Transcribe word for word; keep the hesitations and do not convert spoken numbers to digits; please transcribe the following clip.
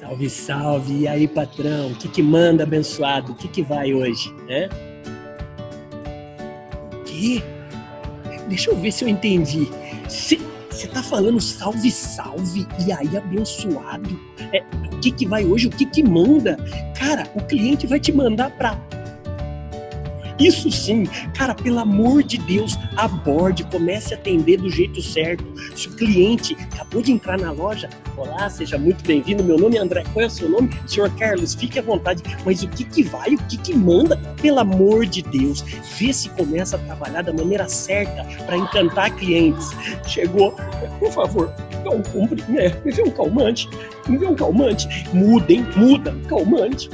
Salve, salve! E aí, patrão? O que que manda, abençoado? O que que vai hoje, né? O quê? Deixa eu ver se eu entendi. Você tá falando salve, salve, e aí, abençoado? É, o que que vai hoje? O que que manda? Cara, o cliente vai te mandar pra... Isso sim, cara, pelo amor de Deus, aborde, comece a atender do jeito certo. Se o cliente acabou de entrar na loja, olá, seja muito bem-vindo, meu nome é André, qual é o seu nome? Senhor Carlos, fique à vontade, mas o que que vai, o que que manda? Pelo amor de Deus, vê se começa a trabalhar da maneira certa para encantar clientes. Chegou, por favor, não cumpre, né? Me vê um calmante, me vê um calmante, mudem, muda, calmante.